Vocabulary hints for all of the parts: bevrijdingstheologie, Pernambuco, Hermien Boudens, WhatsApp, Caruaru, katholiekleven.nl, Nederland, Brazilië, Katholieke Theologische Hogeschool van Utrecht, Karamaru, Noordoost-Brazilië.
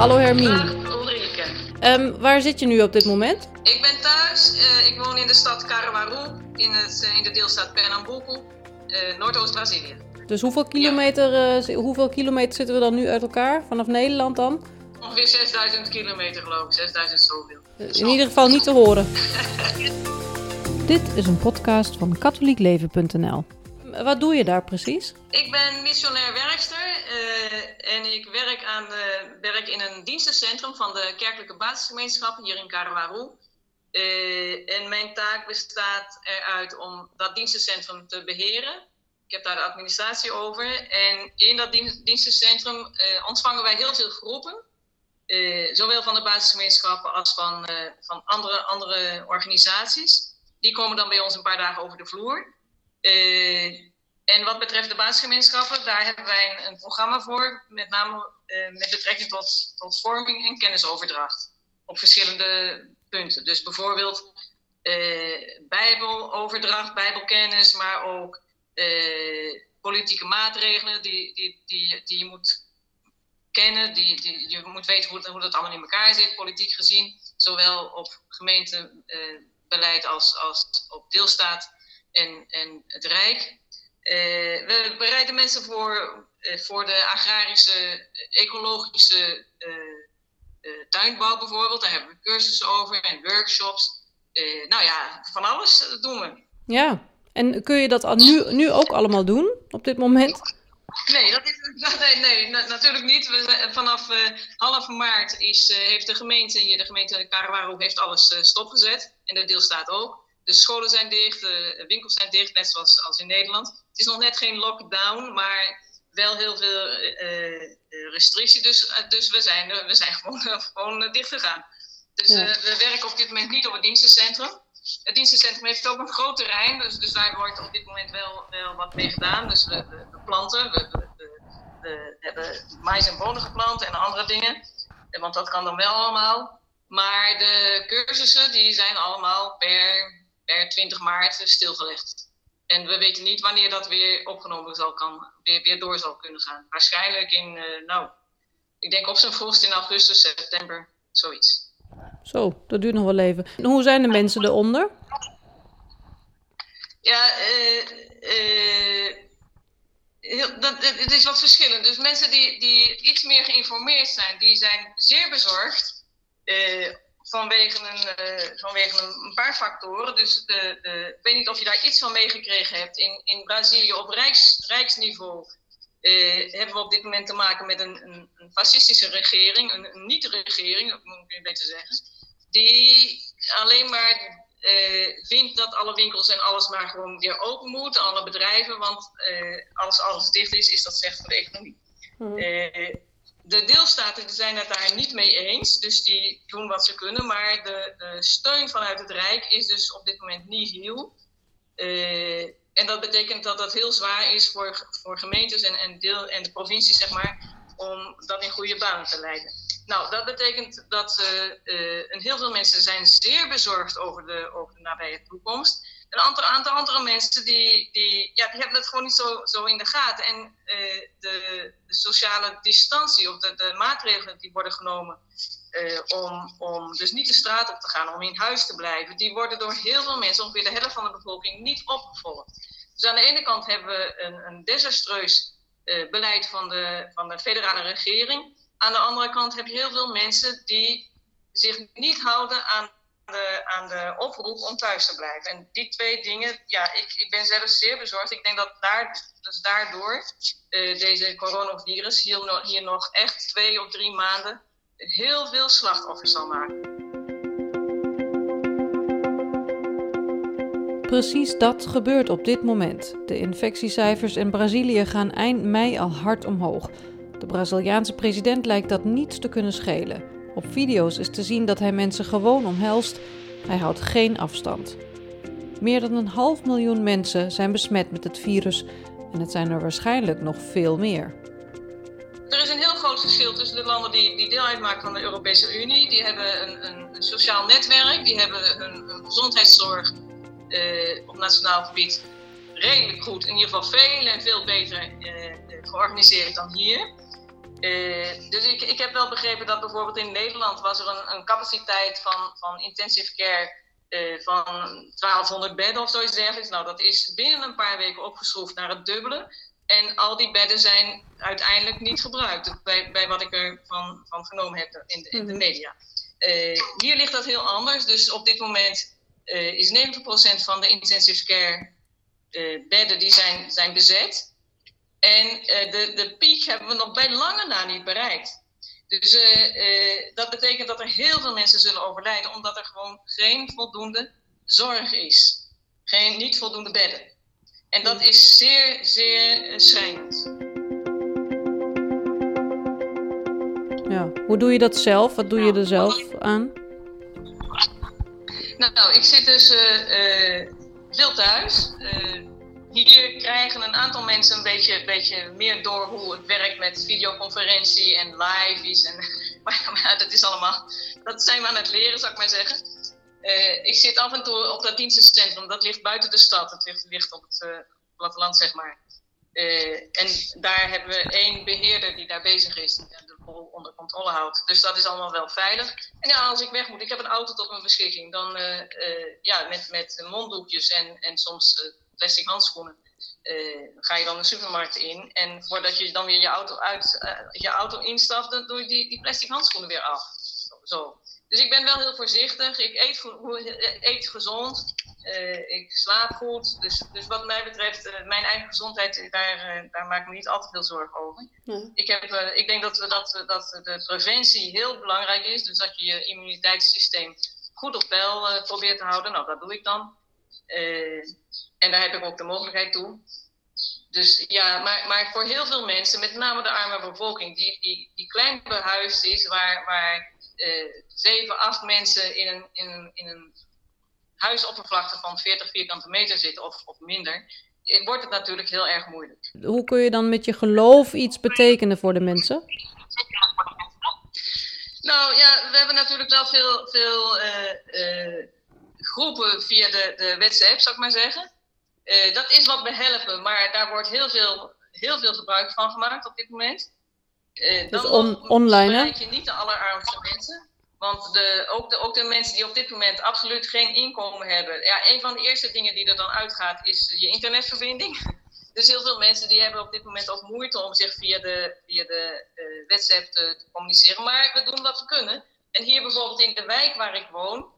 Hallo Hermine. Dag Ulrike. Waar zit je nu op dit moment? Ik ben thuis. Ik woon in de stad Karamaru in de deelstaat Pernambuco, Noordoost-Brazilië. Dus hoeveel kilometer zitten we dan nu uit elkaar? Vanaf Nederland dan? Ongeveer 6000 kilometer geloof ik, 6000 zoveel. In ieder geval niet te horen. Dit is een podcast van katholiekleven.nl. Wat doe je daar precies? Ik ben missionair werkster en ik werk in een dienstencentrum van de kerkelijke basisgemeenschap hier in Caruaru. En mijn taak bestaat eruit om dat dienstencentrum te beheren. Ik heb daar de administratie over. En in dat dienstencentrum ontvangen wij heel veel groepen. Zowel van de basisgemeenschappen als van andere organisaties. Die komen dan bij ons een paar dagen over de vloer. En wat betreft de basisgemeenschappen, daar hebben wij een programma voor. Met name met betrekking tot vorming en kennisoverdracht. Op verschillende punten. Dus bijvoorbeeld bijbeloverdracht, bijbelkennis, maar ook politieke maatregelen die je moet kennen. Je moet weten hoe dat allemaal in elkaar zit, politiek gezien. Zowel op gemeentebeleid als op deelstaat en het Rijk. We bereiden mensen voor de agrarische, ecologische tuinbouw bijvoorbeeld. Daar hebben we cursussen over en workshops. Van alles doen we. Ja. En kun je dat nu ook allemaal doen, op dit moment? Nee, natuurlijk niet. Vanaf half maart heeft de gemeente Caruaru heeft alles stopgezet. En de deelstaat ook. De scholen zijn dicht, de winkels zijn dicht, net zoals als in Nederland. Het is nog net geen lockdown, maar wel heel veel restrictie. Dus we zijn gewoon dicht gegaan. Dus we werken op dit moment niet op het dienstencentrum. Het dienstencentrum heeft ook een groot terrein, dus daar wordt op dit moment wel wat mee gedaan. Dus we planten, we hebben mais en bonen geplant en andere dingen, want dat kan dan wel allemaal. Maar de cursussen die zijn allemaal per 20 maart stilgelegd. En we weten niet wanneer dat weer opgenomen weer door zal kunnen gaan. Waarschijnlijk ik denk op zijn vroegst in augustus, september, zoiets. Zo, dat duurt nog wel even. Hoe zijn de mensen eronder? Ja, het is wat verschillend. Dus mensen die iets meer geïnformeerd zijn, die zijn zeer bezorgd vanwege een paar factoren. Dus ik weet niet of je daar iets van meegekregen hebt. In Brazilië op rijksniveau hebben we op dit moment te maken met een fascistische regering, een niet-regering, dat moet ik beter zeggen, die alleen maar vindt dat alle winkels en alles maar gewoon weer open moet, alle bedrijven, want als alles dicht is, is dat slecht voor de economie. Mm-hmm. De deelstaten zijn het daar niet mee eens, dus die doen wat ze kunnen, maar de steun vanuit het Rijk is dus op dit moment niet heel. En dat betekent dat dat heel zwaar is voor gemeentes en de provincies, zeg maar, om dat in goede banen te leiden. Nou, dat betekent dat heel veel mensen zijn zeer bezorgd over de nabije toekomst. Een aantal andere mensen die hebben het gewoon niet zo in de gaten. En de sociale distantie of de maatregelen die worden genomen om dus niet de straat op te gaan, om in huis te blijven, die worden door heel veel mensen, ongeveer de helft van de bevolking, niet opgevolgd. Dus aan de ene kant hebben we een desastreus beleid van de federale regering. Aan de andere kant heb je heel veel mensen die zich niet houden aan de oproep om thuis te blijven. En die twee dingen, ik ben zelf zeer bezorgd. Ik denk dat daardoor deze coronavirus hier nog echt 2 of 3 maanden heel veel slachtoffers zal maken. Precies dat gebeurt op dit moment. De infectiecijfers in Brazilië gaan eind mei al hard omhoog. De Braziliaanse president lijkt dat niets te kunnen schelen. Op video's is te zien dat hij mensen gewoon omhelst. Hij houdt geen afstand. Meer dan 500.000 mensen zijn besmet met het virus. En het zijn er waarschijnlijk nog veel meer. Er is een heel groot verschil tussen de landen die deel uitmaken van de Europese Unie. Die hebben een sociaal netwerk, die hebben hun gezondheidszorg op nationaal gebied redelijk goed. In ieder geval veel en veel beter georganiseerd dan hier. Dus ik heb wel begrepen dat bijvoorbeeld in Nederland was er een capaciteit van intensive care van 1200 bedden of zoiets dergelijks. Nou, dat is binnen een paar weken opgeschroefd naar het dubbele. En al die bedden zijn uiteindelijk niet gebruikt, bij wat ik ervan vernomen heb in de media. Hier ligt dat heel anders. Dus op dit moment is 90% van de intensive care bedden die zijn bezet. En de piek hebben we nog bij lange na niet bereikt. Dus dat betekent dat er heel veel mensen zullen overlijden, omdat er gewoon geen voldoende zorg is. Niet voldoende bedden. En dat is zeer, zeer schrijnend. Ja. Hoe doe je dat zelf? Wat doe je er zelf aan? Nou, ik zit dus veel thuis. Hier krijgen een aantal mensen een beetje meer door hoe het werkt met videoconferentie en live's. Maar dat is allemaal, dat zijn we aan het leren, zou ik maar zeggen. Ik zit af en toe op dat dienstencentrum, dat ligt buiten de stad. Het ligt op het platteland, zeg maar. En daar hebben we 1 beheerder die daar bezig is, die de boel onder controle houdt. Dus dat is allemaal wel veilig. En ja, als ik weg moet, ik heb een auto tot mijn beschikking. Dan met monddoekjes en soms plastic handschoenen ga je dan de supermarkt in. En voordat je dan weer je auto instapt, dan doe je die plastic handschoenen weer af. Zo. Dus ik ben wel heel voorzichtig. Ik eet gezond. Ik slaap goed. Dus wat mij betreft, mijn eigen gezondheid, daar maak ik me niet altijd veel zorgen over. Nee. Ik denk dat de preventie heel belangrijk is. Dus dat je je immuniteitssysteem goed op peil probeert te houden. Nou, dat doe ik dan. En daar heb ik ook de mogelijkheid toe. Dus ja, maar voor heel veel mensen, met name de arme bevolking, die klein behuisd is, waar 7-8 mensen in een huisoppervlakte van 40 vierkante meter zitten of minder, wordt het natuurlijk heel erg moeilijk. Hoe kun je dan met je geloof iets betekenen voor de mensen? Nou ja, we hebben natuurlijk wel veel groepen via de WhatsApp, zou ik maar zeggen. Dat is wat behelpen, maar daar wordt heel veel gebruik van gemaakt op dit moment. Dus online, bereik je niet de allerarmste mensen. Want ook de mensen die op dit moment absoluut geen inkomen hebben. Ja, een van de eerste dingen die er dan uitgaat is je internetverbinding. Dus heel veel mensen die hebben op dit moment ook moeite om zich via de WhatsApp te communiceren. Maar we doen wat we kunnen. En hier bijvoorbeeld in de wijk waar ik woon,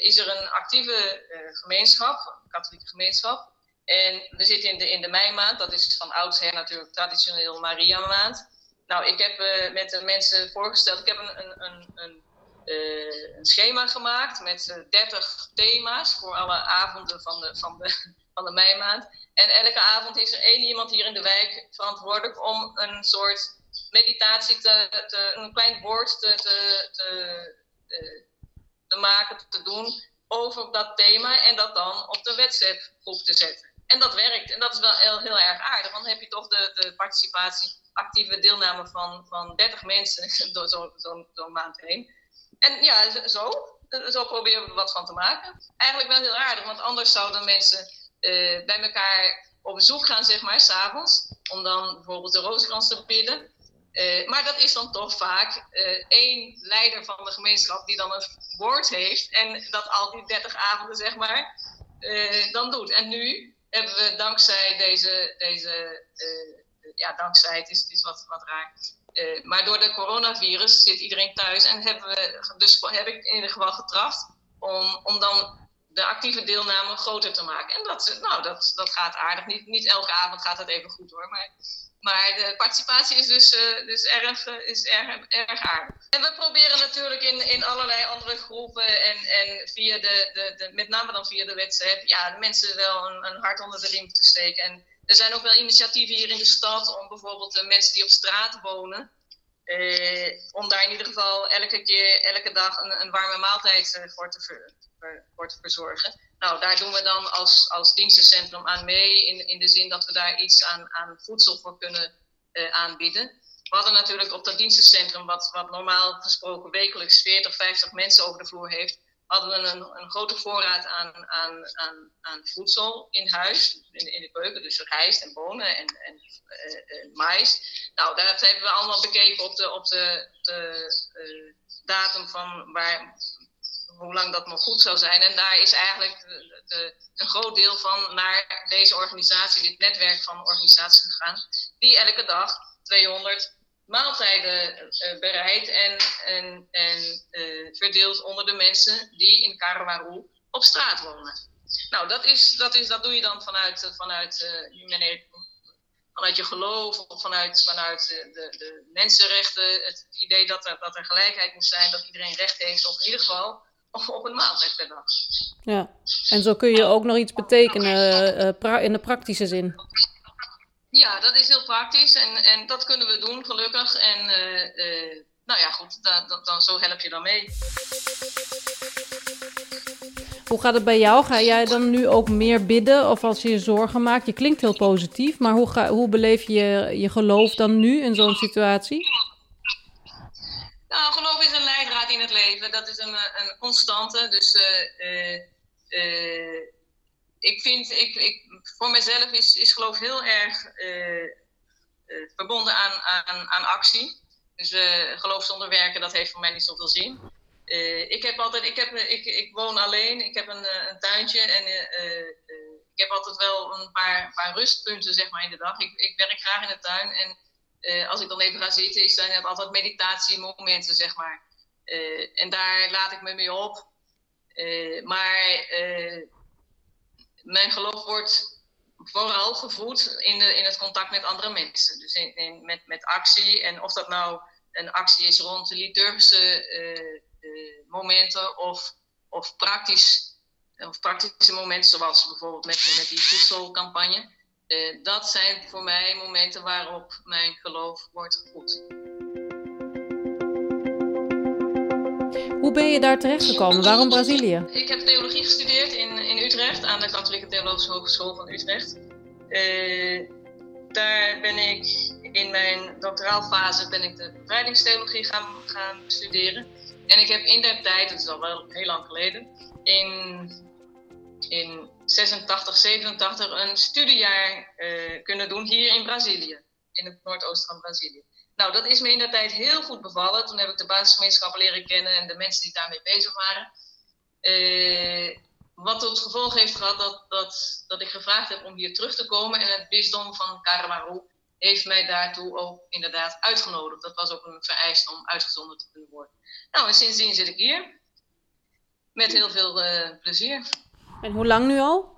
is er een actieve gemeenschap, een katholieke gemeenschap. En we zitten in de meimaand, dat is van oudsher natuurlijk traditioneel Mariamaand. Nou, ik heb met de mensen voorgesteld, ik heb een schema gemaakt met 30 thema's voor alle avonden van de meimaand. En elke avond is er 1 iemand hier in de wijk verantwoordelijk om een soort meditatie, een klein woord te maken, te doen over dat thema en dat dan op de WhatsApp groep te zetten. En dat werkt. En dat is wel heel erg aardig. Want dan heb je toch de participatie, actieve deelname van 30 mensen door zo'n maand heen. En ja, zo proberen we wat van te maken. Eigenlijk wel heel aardig. Want anders zouden mensen bij elkaar op bezoek gaan, zeg maar, 's avonds. Om dan bijvoorbeeld de rozenkrans te bidden. Maar dat is dan toch vaak 1 leider van de gemeenschap die dan een woord heeft. En dat al die 30 avonden, zeg maar, dan doet. En nu hebben we dankzij het is wat raar. Maar door de coronavirus zit iedereen thuis. En heb ik in ieder geval getracht om dan de actieve deelname groter te maken. En dat gaat aardig. Niet elke avond gaat dat even goed hoor, maar de participatie is dus erg aardig. En we proberen natuurlijk in allerlei andere groepen en via de met name dan via de WhatsApp, ja, de mensen wel een hart onder de riem te steken. En er zijn ook wel initiatieven hier in de stad om bijvoorbeeld de mensen die op straat wonen, om daar in ieder geval elke dag een warme maaltijd voor te verzorgen. Nou, daar doen we dan als dienstencentrum aan mee, in de zin dat we daar iets aan voedsel voor kunnen aanbieden. We hadden natuurlijk op dat dienstencentrum, wat normaal gesproken wekelijks 40-50 mensen over de vloer heeft, hadden we een grote voorraad aan voedsel in huis, in de keuken. Dus rijst en bonen en mais. Nou, dat hebben we allemaal bekeken op de datum van hoe lang dat nog goed zou zijn. En daar is eigenlijk een groot deel van naar deze organisatie, dit netwerk van organisaties gegaan, die elke dag 200 maaltijden bereidt en verdeelt onder de mensen die in Karuaru op straat wonen. Nou, dat doe je dan vanuit je geloof of vanuit de mensenrechten. Het idee dat er gelijkheid moet zijn, dat iedereen recht heeft, of in ieder geval op een maaltijd per dag. Ja, en zo kun je ook nog iets betekenen in de praktische zin. Ja, dat is heel praktisch en dat kunnen we doen, gelukkig. En nou ja, goed, dan zo help je dan mee. Hoe gaat het bij jou? Ga jij dan nu ook meer bidden of als je je zorgen maakt? Je klinkt heel positief, maar hoe beleef je geloof dan nu in zo'n situatie? Nou, geloof is een leidraad in het leven. Dat is een constante, dus... Ik vind, voor mezelf is geloof heel erg verbonden aan actie. Dus geloof zonder werken, dat heeft voor mij niet zoveel zin. Ik woon alleen, ik heb een tuintje en ik heb altijd wel een paar rustpunten, zeg maar, in de dag. Ik werk graag in de tuin en als ik dan even ga zitten, zijn het altijd meditatiemomenten, zeg maar. En daar laat ik me mee op. Mijn geloof wordt vooral gevoed in het contact met andere mensen. Dus met actie. En of dat nou een actie is rond de liturgische momenten of praktische momenten, zoals bijvoorbeeld met die voedselcampagne. Dat zijn voor mij momenten waarop mijn geloof wordt gevoed. Hoe ben je daar terecht gekomen? Waarom Brazilië? Ik heb theologie gestudeerd in Utrecht, aan de Katholieke Theologische Hogeschool van Utrecht. Daar ben ik in mijn doctoraalfase de bevrijdingstheologie gaan studeren. En ik heb in die tijd, dat is al wel heel lang geleden, in 86, 87 een studiejaar kunnen doen hier in Brazilië, in het noordoosten van Brazilië. Nou, dat is me in de tijd heel goed bevallen. Toen heb ik de basisgemeenschappen leren kennen en de mensen die daarmee bezig waren. Wat tot gevolg heeft gehad dat ik gevraagd heb om hier terug te komen. En het bisdom van Karamaru heeft mij daartoe ook inderdaad uitgenodigd. Dat was ook een vereiste om uitgezonden te kunnen worden. Nou, en sindsdien zit ik hier. Met heel veel plezier. En hoe lang nu al?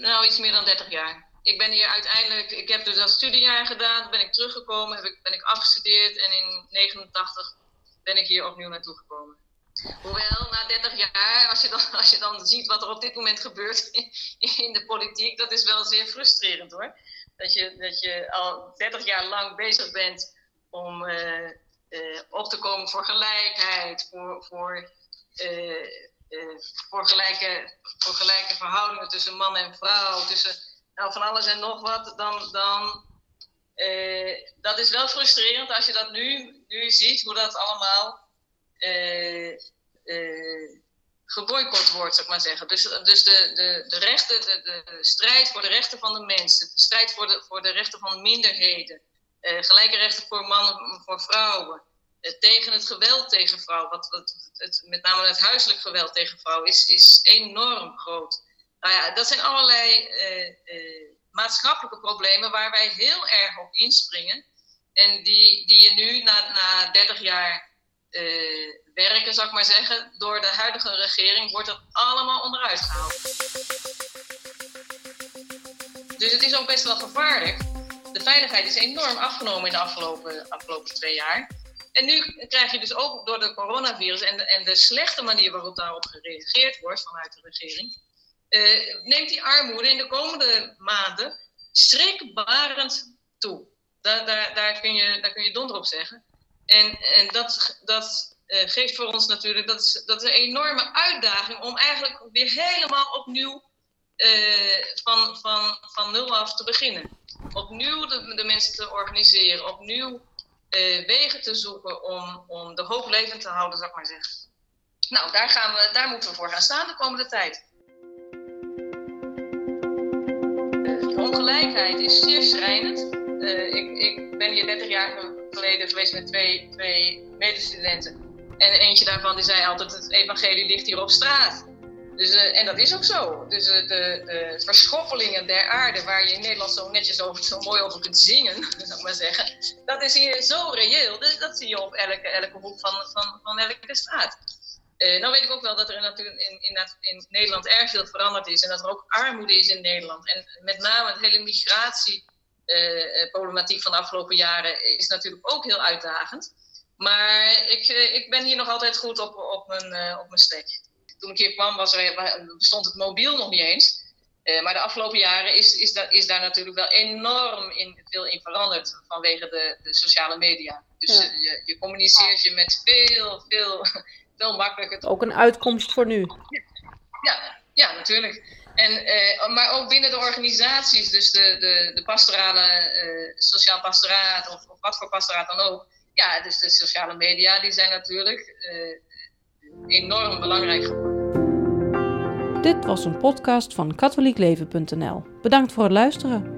Nou, iets meer dan 30 jaar. Ik ben hier uiteindelijk, ik heb dus dat studiejaar gedaan, ben ik teruggekomen, ben ik afgestudeerd en in 1989 ben ik hier opnieuw naartoe gekomen. Hoewel, na 30 jaar, als je dan ziet wat er op dit moment gebeurt in de politiek, dat is wel zeer frustrerend hoor. Dat je al 30 jaar lang bezig bent om op te komen voor gelijkheid, voor gelijke verhoudingen tussen man en vrouw, tussen... Nou, van alles en nog wat, dan dat is wel frustrerend als je dat nu ziet, hoe dat allemaal geboycott wordt, zou ik maar zeggen. Dus de rechten, de strijd voor de rechten van de mensen, de strijd voor de rechten van minderheden, gelijke rechten voor mannen, voor vrouwen, tegen het geweld tegen vrouwen, met name het huiselijk geweld tegen vrouwen, is enorm groot. Nou ja, dat zijn allerlei maatschappelijke problemen waar wij heel erg op inspringen. En die je nu na 30 jaar werken, zou ik maar zeggen, door de huidige regering wordt dat allemaal onderuit gehaald. Dus het is ook best wel gevaarlijk. De veiligheid is enorm afgenomen in de afgelopen 2 jaar. En nu krijg je dus ook door de coronavirus en de slechte manier waarop daarop gereageerd wordt vanuit de regering... neemt die armoede in de komende maanden schrikbarend toe. Daar kun je donder op zeggen. En dat geeft voor ons natuurlijk... Dat is een enorme uitdaging om eigenlijk weer helemaal opnieuw van nul af te beginnen. Opnieuw de mensen te organiseren. Opnieuw wegen te zoeken om de hoop levend te houden, zou ik maar zeggen. Nou, daar moeten we voor gaan staan de komende tijd. Ongelijkheid is zeer schrijnend. Ik ben hier 30 jaar geleden geweest met twee medestudenten. En eentje daarvan die zei altijd, het evangelie ligt hier op straat. Dus, en dat is ook zo. Dus de verschoppelingen der aarde, waar je in Nederland zo netjes over, zo mooi over kunt zingen, zou ik maar zeggen, dat is hier zo reëel. Dus dat zie je op elke hoek van elke straat. Nou weet ik ook wel dat er natuurlijk in Nederland erg veel veranderd is en dat er ook armoede is in Nederland. En met name het hele migratieproblematiek van de afgelopen jaren is natuurlijk ook heel uitdagend. Maar ik ben hier nog altijd goed op mijn stek. Toen ik hier kwam bestond het mobiel nog niet eens. Maar de afgelopen jaren is daar natuurlijk wel enorm veel in veranderd vanwege de sociale media. Dus ja. Je communiceert je met veel makkelijker. Ook een uitkomst voor nu. Ja, natuurlijk. Maar ook binnen de organisaties, dus de pastorale, sociaal pastoraat of wat voor pastoraat dan ook. Ja, dus de sociale media die zijn natuurlijk enorm belangrijk geworden. Dit was een podcast van katholiekleven.nl. Bedankt voor het luisteren.